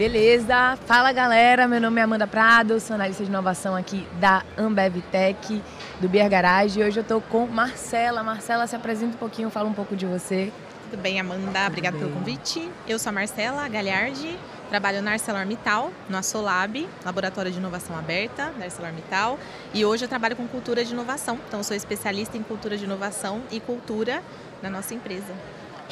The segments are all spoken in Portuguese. Beleza, fala galera, meu nome é Amanda Prado, sou analista de inovação aqui da Ambev Tech, do Beer Garage, e hoje eu estou com Marcela. Marcela, se apresenta um pouquinho, fala um pouco de você. Tudo bem, Amanda? Obrigada pelo convite. Eu sou a Marcela Galhardi, trabalho na ArcelorMittal, no AçoLab, Laboratório de Inovação Aberta da ArcelorMittal, e hoje eu trabalho com cultura de inovação, então sou especialista em cultura de inovação e cultura na nossa empresa.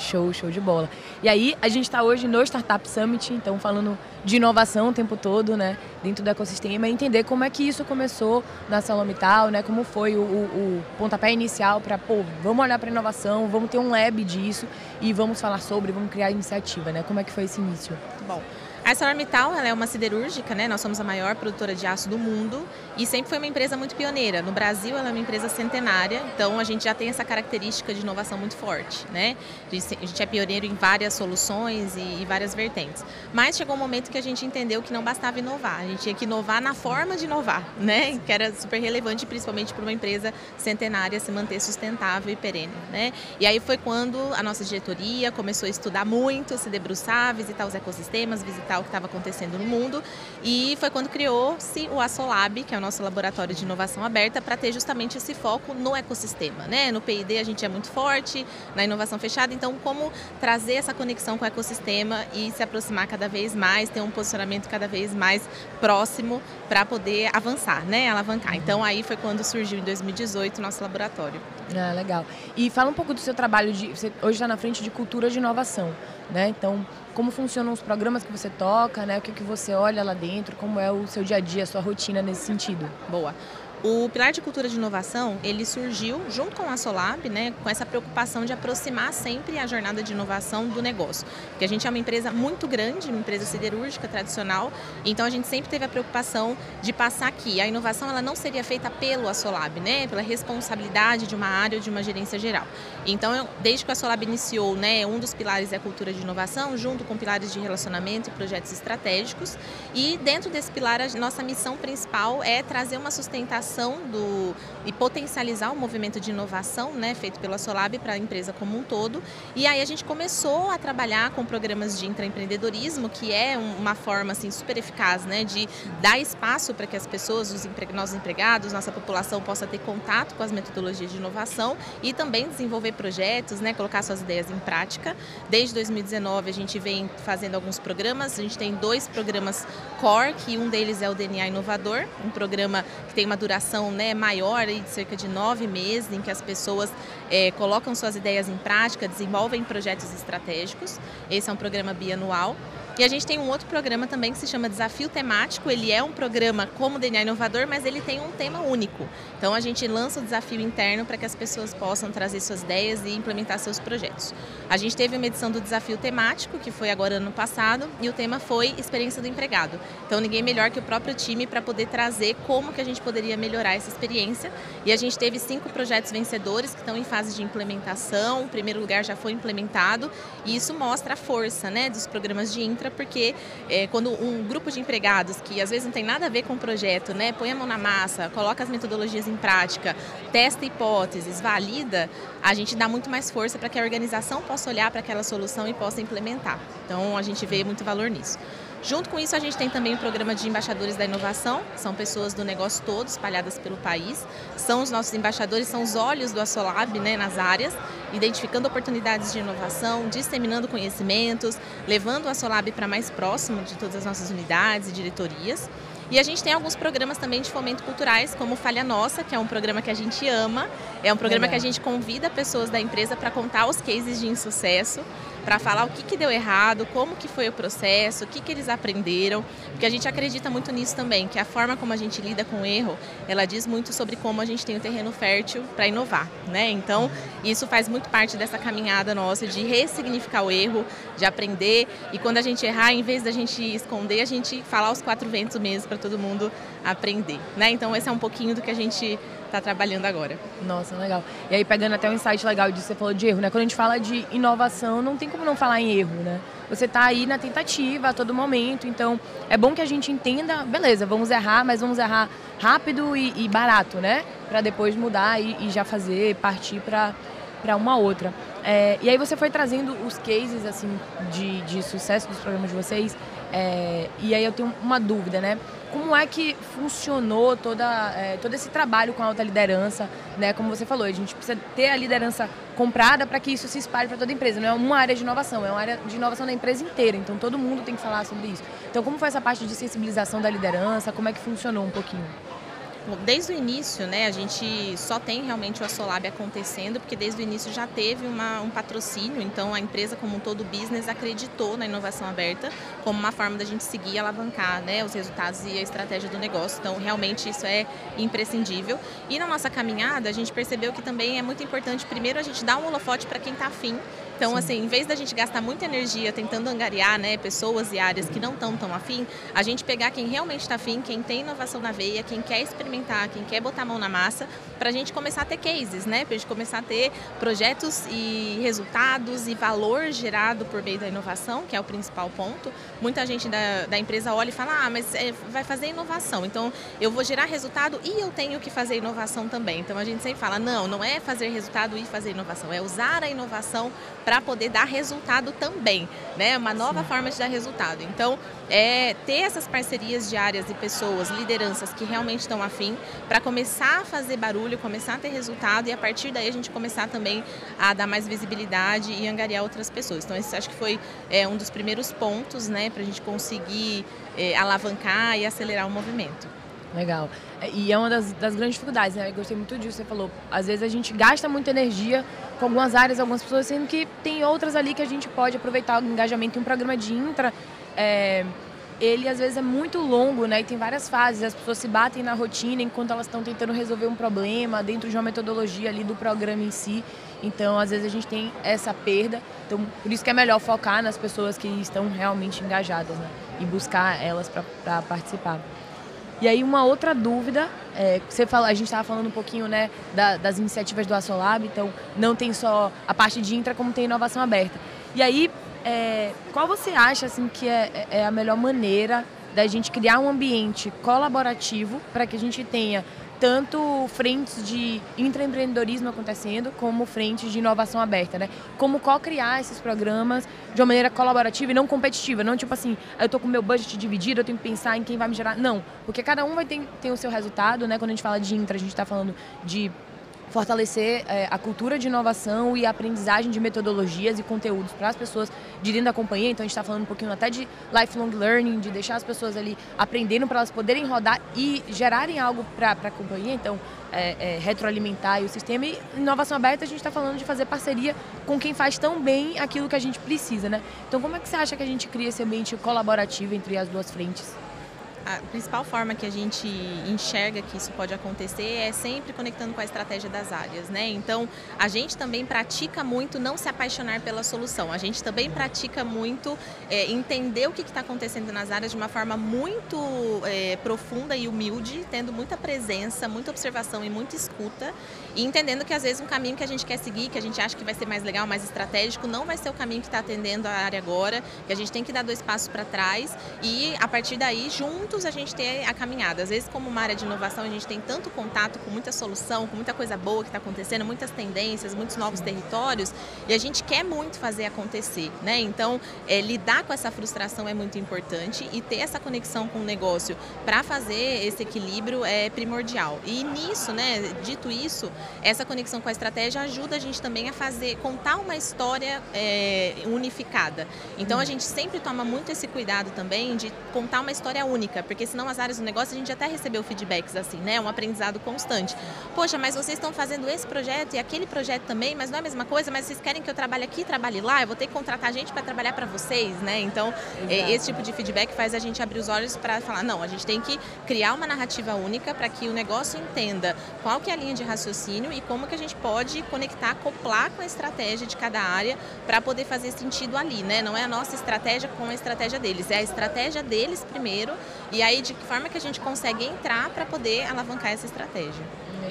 Show de bola. E aí, a gente está hoje no Startup Summit, então falando de inovação o tempo todo, né, dentro do ecossistema, e entender como é que isso começou na ArcelorMittal, né, como foi o pontapé inicial para, pô, vamos olhar para inovação, vamos ter um lab disso e vamos falar sobre, vamos criar iniciativa, né, como é que foi esse início? Bom, a ArcelorMittal, ela é uma siderúrgica, né? Nós somos a maior produtora de aço do mundo e sempre foi uma empresa muito pioneira. No Brasil, ela é uma empresa centenária, então a gente já tem essa característica de inovação muito forte, né? A gente é pioneiro em várias soluções e várias vertentes. Mas chegou um momento que a gente entendeu que não bastava inovar, a gente tinha que inovar na forma de inovar, né? Que era super relevante, principalmente para uma empresa centenária se manter sustentável e perene, né? E aí foi quando a nossa diretoria começou a estudar muito, se debruçar, visitar os ecossistemas, visitar o que estava acontecendo no mundo, e foi quando criou-se o AçoLab, que é o nosso laboratório de inovação aberta, para ter justamente esse foco no ecossistema, né? No P&D a gente é muito forte, na inovação fechada, então como trazer essa conexão com o ecossistema e se aproximar cada vez mais, ter um posicionamento cada vez mais próximo para poder avançar, né? Alavancar. Então aí foi quando surgiu em 2018 o nosso laboratório. Ah, legal. E fala um pouco do seu trabalho, você hoje está na frente de cultura de inovação, né? Então, como funcionam os programas que você toca, né? O que você olha lá dentro, como é o seu dia a dia, a sua rotina nesse sentido? Boa. O pilar de cultura de inovação, ele surgiu junto com a AçoLab, né, com essa preocupação de aproximar sempre a jornada de inovação do negócio. Porque a gente é uma empresa muito grande, uma empresa siderúrgica tradicional, então a gente sempre teve a preocupação de passar que a inovação ela não seria feita pelo AçoLab, né, pela responsabilidade de uma área ou de uma gerência geral. Então, desde que a AçoLab iniciou, né, um dos pilares é a cultura de inovação, junto com pilares de relacionamento e projetos estratégicos. E dentro desse pilar, a nossa missão principal é trazer uma sustentação e potencializar o movimento de inovação, né, feito pela AçoLab para a empresa como um todo. E aí a gente começou a trabalhar com programas de intraempreendedorismo, que é uma forma assim, super eficaz, né, de dar espaço para que as pessoas, nossos empregados, nossa população possa ter contato com as metodologias de inovação e também desenvolver projetos, né, colocar suas ideias em prática. Desde 2019 a gente vem fazendo alguns programas, a gente tem 2 programas core, que um deles é o DNA Inovador, um programa que tem uma duração, né, maior, de cerca de 9 meses, em que as pessoas colocam suas ideias em prática, desenvolvem projetos estratégicos. Esse é um programa bianual. E a gente tem um outro programa também que se chama Desafio Temático. Ele é um programa como DNA Inovador, mas ele tem um tema único. Então a gente lança o desafio interno para que as pessoas possam trazer suas ideias e implementar seus projetos. A gente teve uma edição do Desafio Temático, que foi agora ano passado, e o tema foi experiência do empregado. Então ninguém melhor que o próprio time para poder trazer como que a gente poderia melhorar essa experiência. E a gente teve 5 projetos vencedores que estão em fase de implementação. O primeiro lugar já foi implementado, e isso mostra a força, né, dos programas de intra, porque quando um grupo de empregados que às vezes não tem nada a ver com o projeto, né, põe a mão na massa, coloca as metodologias em prática, testa hipóteses, valida, a gente dá muito mais força para que a organização possa olhar para aquela solução e possa implementar. Então a gente vê muito valor nisso. Junto com isso, a gente tem também o programa de embaixadores da inovação. São pessoas do negócio todo, espalhadas pelo país. São os nossos embaixadores, são os olhos do AçoLab, né, nas áreas, identificando oportunidades de inovação, disseminando conhecimentos, levando o AçoLab para mais próximo de todas as nossas unidades e diretorias. E a gente tem alguns programas também de fomento culturais, como Falha Nossa, que é um programa que a gente ama. É um programa que a gente convida pessoas da empresa para contar os cases de insucesso, para falar o que deu errado, como que foi o processo, o que eles aprenderam. Porque a gente acredita muito nisso também, que a forma como a gente lida com o erro, ela diz muito sobre como a gente tem o terreno fértil para inovar, né? Então, isso faz muito parte dessa caminhada nossa de ressignificar o erro, de aprender. E quando a gente errar, em vez da gente esconder, a gente falar aos 4 ventos mesmo, todo mundo aprender, né? Então esse é um pouquinho do que a gente está trabalhando agora. Nossa, legal. E aí, pegando até um insight legal disso, você falou de erro, né? Quando a gente fala de inovação, não tem como não falar em erro, né? Você está aí na tentativa a todo momento, então é bom que a gente entenda, beleza, vamos errar, mas vamos errar rápido e barato, né? Para depois mudar e já fazer, partir para uma outra. E aí você foi trazendo os cases assim de sucesso dos programas de vocês. E aí eu tenho uma dúvida, né? Como é que funcionou todo esse trabalho com a alta liderança, né? Como você falou, a gente precisa ter a liderança comprada para que isso se espalhe para toda a empresa. Não é uma área de inovação, é uma área de inovação da empresa inteira. Então, todo mundo tem que falar sobre isso. Então, como foi essa parte de sensibilização da liderança? Como é que funcionou um pouquinho? Bom, desde o início, né, a gente só tem realmente o AçoLab acontecendo, porque desde o início já teve um patrocínio, então a empresa como um todo, o business, acreditou na inovação aberta como uma forma da gente seguir e alavancar, né, os resultados e a estratégia do negócio, então realmente isso é imprescindível. E na nossa caminhada a gente percebeu que também é muito importante, primeiro, a gente dar um holofote para quem está afim. Então, assim, em vez da gente gastar muita energia tentando angariar, né, pessoas e áreas que não estão tão afim, a gente pegar quem realmente está afim, quem tem inovação na veia, quem quer experimentar, quem quer botar a mão na massa, para a gente começar a ter cases, né, para a gente começar a ter projetos e resultados e valor gerado por meio da inovação, que é o principal ponto. Muita gente da empresa olha e fala, ah, mas vai fazer inovação, então eu vou gerar resultado e eu tenho que fazer inovação também. Então, a gente sempre fala, não é fazer resultado e fazer inovação, é usar a inovação para poder dar resultado também, né? Uma nova forma de dar resultado. Então, ter essas parcerias de áreas e pessoas, lideranças que realmente estão afim, para começar a fazer barulho, começar a ter resultado e a partir daí a gente começar também a dar mais visibilidade e angariar outras pessoas. Então, esse acho que foi um dos primeiros pontos, né, para a gente conseguir alavancar e acelerar o movimento. Legal. E é uma das grandes dificuldades, né? Eu gostei muito disso, você falou. Às vezes a gente gasta muita energia com algumas áreas, algumas pessoas, sendo que tem outras ali que a gente pode aproveitar o engajamento. Em um programa de intra, ele às vezes é muito longo, né? E tem várias fases, as pessoas se batem na rotina enquanto elas estão tentando resolver um problema dentro de uma metodologia ali do programa em si. Então, às vezes a gente tem essa perda. Então, por isso que é melhor focar nas pessoas que estão realmente engajadas, né? E buscar elas para participar. E aí, uma outra dúvida, a gente estava falando um pouquinho, né, das iniciativas do AçoLab, então não tem só a parte de intra, como tem inovação aberta. E aí, qual você acha assim, que é a melhor maneira da gente criar um ambiente colaborativo para que a gente tenha tanto frentes de intraempreendedorismo acontecendo, como frentes de inovação aberta, né? Como co-criar esses programas de uma maneira colaborativa e não competitiva, não tipo assim, eu tô com o meu budget dividido, eu tenho que pensar em quem vai me gerar. Não, porque cada um vai ter o seu resultado, né? Quando a gente fala de intra, a gente tá falando de fortalecer a cultura de inovação e a aprendizagem de metodologias e conteúdos para as pessoas de dentro da companhia. Então, a gente está falando um pouquinho até de lifelong learning, de deixar as pessoas ali aprendendo para elas poderem rodar e gerarem algo para a companhia. Então, retroalimentar o sistema. E inovação aberta, a gente está falando de fazer parceria com quem faz tão bem aquilo que a gente precisa, né? Então, como é que você acha que a gente cria esse ambiente colaborativo entre as duas frentes? A principal forma que a gente enxerga que isso pode acontecer é sempre conectando com a estratégia das áreas, né? Então, a gente também pratica muito não se apaixonar pela solução. A gente também pratica muito entender o que está acontecendo nas áreas de uma forma muito profunda e humilde, tendo muita presença, muita observação e muita escuta, e entendendo que, às vezes, um caminho que a gente quer seguir, que a gente acha que vai ser mais legal, mais estratégico, não vai ser o caminho que está atendendo a área agora, que a gente tem que dar 2 passos para trás e, a partir daí, juntos, a gente tem a caminhada. Às vezes, como uma área de inovação, a gente tem tanto contato com muita solução, com muita coisa boa que está acontecendo, muitas tendências, muitos novos territórios, e a gente quer muito fazer acontecer, né? Então, lidar com essa frustração é muito importante e ter essa conexão com o negócio para fazer esse equilíbrio é primordial. E nisso, né, dito isso, essa conexão com a estratégia ajuda a gente também a contar uma história unificada. Então, a gente sempre toma muito esse cuidado também de contar uma história única, porque senão as áreas do negócio, a gente até recebeu feedbacks assim, né? Um aprendizado constante. Poxa, mas vocês estão fazendo esse projeto e aquele projeto também, mas não é a mesma coisa, mas vocês querem que eu trabalhe aqui, trabalhe lá, eu vou ter que contratar gente para trabalhar para vocês, né? Então, esse tipo de feedback faz a gente abrir os olhos para falar, não, a gente tem que criar uma narrativa única para que o negócio entenda qual que é a linha de raciocínio e como que a gente pode conectar, acoplar com a estratégia de cada área para poder fazer sentido ali, né? Não é a nossa estratégia com a estratégia deles, é a estratégia deles primeiro. E aí, de que forma que a gente consegue entrar para poder alavancar essa estratégia?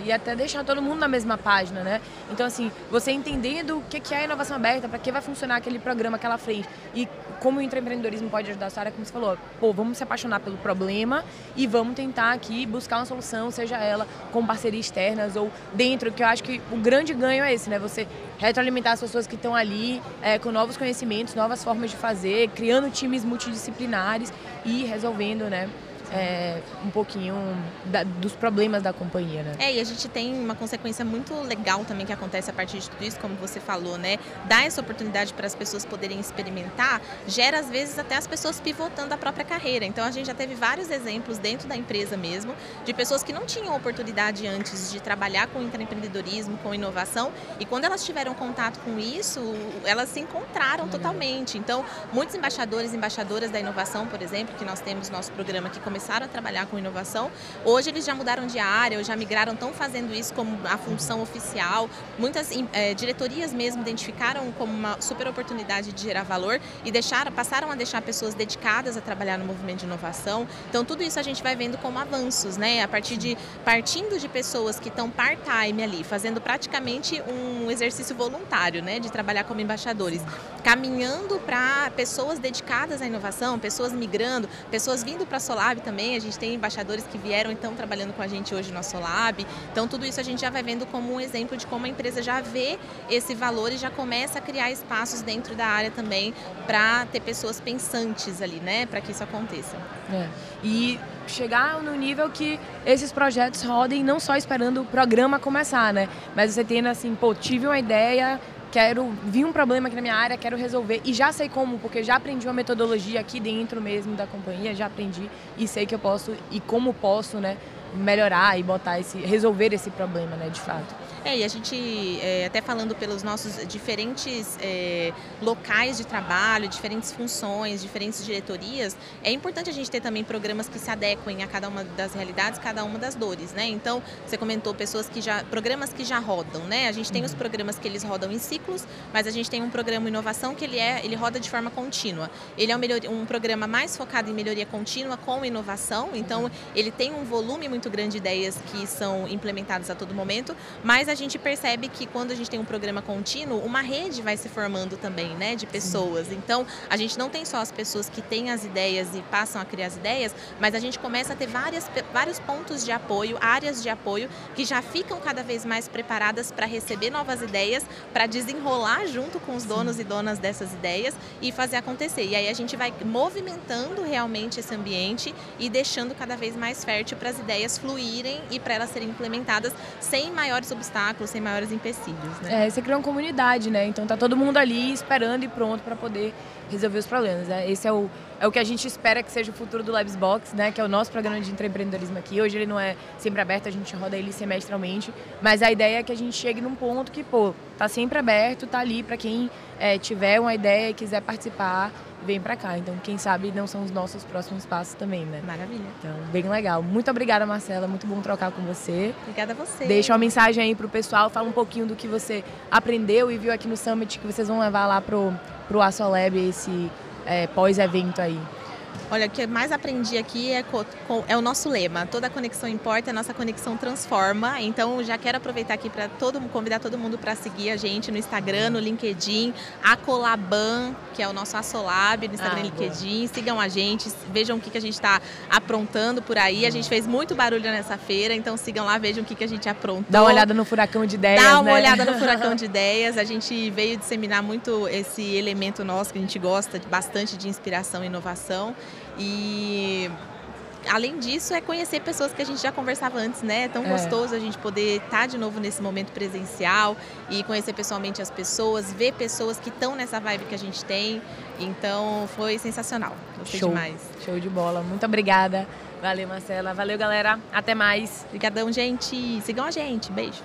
e até deixar todo mundo na mesma página, né? Então, assim, você entendendo o que é a inovação aberta, para que vai funcionar aquele programa, aquela frente, e como o empreendedorismo pode ajudar a Sara, como você falou, pô, vamos se apaixonar pelo problema e vamos tentar aqui buscar uma solução, seja ela com parcerias externas ou dentro, que eu acho que o grande ganho é esse, né? Você retroalimentar as pessoas que estão ali com novos conhecimentos, novas formas de fazer, criando times multidisciplinares e resolvendo, né? Um pouquinho dos problemas da companhia, né? E a gente tem uma consequência muito legal também que acontece a partir de tudo isso, como você falou, né? Dar essa oportunidade para as pessoas poderem experimentar, gera às vezes até as pessoas pivotando a própria carreira. Então a gente já teve vários exemplos dentro da empresa mesmo, de pessoas que não tinham oportunidade antes de trabalhar com intraempreendedorismo, com inovação, e quando elas tiveram contato com isso, elas se encontraram totalmente. Então, muitos embaixadores e embaixadoras da inovação, por exemplo, que nós temos nosso programa que começaram a trabalhar com inovação, hoje eles já mudaram de área, ou já migraram, estão fazendo isso como a função oficial. Muitas diretorias mesmo identificaram como uma super oportunidade de gerar valor e passaram a deixar pessoas dedicadas a trabalhar no movimento de inovação. Então tudo isso a gente vai vendo como avanços, né? A partir de pessoas que estão part-time ali, fazendo praticamente um exercício voluntário, né? De trabalhar como embaixadores, caminhando para pessoas dedicadas à inovação, pessoas migrando, pessoas vindo para a AçoLab também, a gente tem embaixadores que vieram e estão trabalhando com a gente hoje no AçoLab. Então tudo isso a gente já vai vendo como um exemplo de como a empresa já vê esse valor e já começa a criar espaços dentro da área também para ter pessoas pensantes ali, né? Para que isso aconteça. E chegar no nível que esses projetos rodem, não só esperando o programa começar, né? Mas você tendo assim, pô, tive uma ideia, vi um problema aqui na minha área, quero resolver e já sei como, porque já aprendi uma metodologia aqui dentro mesmo da companhia, já aprendi e sei que eu posso e como posso, né, melhorar e botar resolver esse problema, né, de fato. E a gente, até falando pelos nossos diferentes locais de trabalho, diferentes funções, diferentes diretorias, é importante a gente ter também programas que se adequem a cada uma das realidades, cada uma das dores, né? Então, você comentou programas que já rodam, né? A gente tem os programas que eles rodam em ciclos, mas a gente tem um programa Inovação que ele roda de forma contínua. Ele é um programa mais focado em melhoria contínua com inovação, então ele tem um volume muito grande de ideias que são implementadas a todo momento, mas a gente percebe que quando a gente tem um programa contínuo, uma rede vai se formando também, né, de pessoas. Então, a gente não tem só as pessoas que têm as ideias e passam a criar as ideias, mas a gente começa a ter vários pontos de apoio, áreas de apoio, que já ficam cada vez mais preparadas para receber novas ideias, para desenrolar junto com os donos e donas dessas ideias e fazer acontecer. E aí a gente vai movimentando realmente esse ambiente e deixando cada vez mais fértil para as ideias fluírem e para elas serem implementadas sem maiores obstáculos, sem maiores empecilhos, né? Você cria uma comunidade, né? Então tá todo mundo ali esperando e pronto para poder resolver os problemas, né? Esse é o que a gente espera que seja o futuro do Labs Box, né? Que é o nosso programa de empreendedorismo aqui. Hoje ele não é sempre aberto, a gente roda ele semestralmente, mas a ideia é que a gente chegue num ponto que, pô, tá sempre aberto, tá ali para quem tiver uma ideia e quiser participar, vem para cá. Então, quem sabe não são os nossos próximos passos também, né? Maravilha. Então, bem legal. Muito obrigada, Marcela. Muito bom trocar com você. Obrigada a você. Deixa uma mensagem aí pro pessoal. Fala um pouquinho do que você aprendeu e viu aqui no Summit que vocês vão levar lá pro AçoLab, esse pós-evento aí. Olha, o que eu mais aprendi aqui é o nosso lema. Toda conexão importa, a nossa conexão transforma. Então, já quero aproveitar aqui para convidar todo mundo para seguir a gente no Instagram, no LinkedIn, Acolaban, que é o nosso AçoLab, no Instagram e LinkedIn. Sigam a gente, vejam o que a gente está aprontando por aí. A gente fez muito barulho nessa feira, então sigam lá, vejam o que a gente aprontou. Dá uma olhada no furacão de ideias, né? Dá uma olhada no furacão de ideias. A gente veio disseminar muito esse elemento nosso, que a gente gosta bastante de inspiração e inovação. E além disso é conhecer pessoas que a gente já conversava antes, né? É tão gostoso a gente poder estar de novo nesse momento presencial e conhecer pessoalmente as pessoas, ver pessoas que estão nessa vibe que a gente tem. Então foi sensacional, gostei demais. Show de bola, muito obrigada. Valeu, Marcela, valeu, galera, até mais. Obrigadão, gente, sigam a gente, beijo.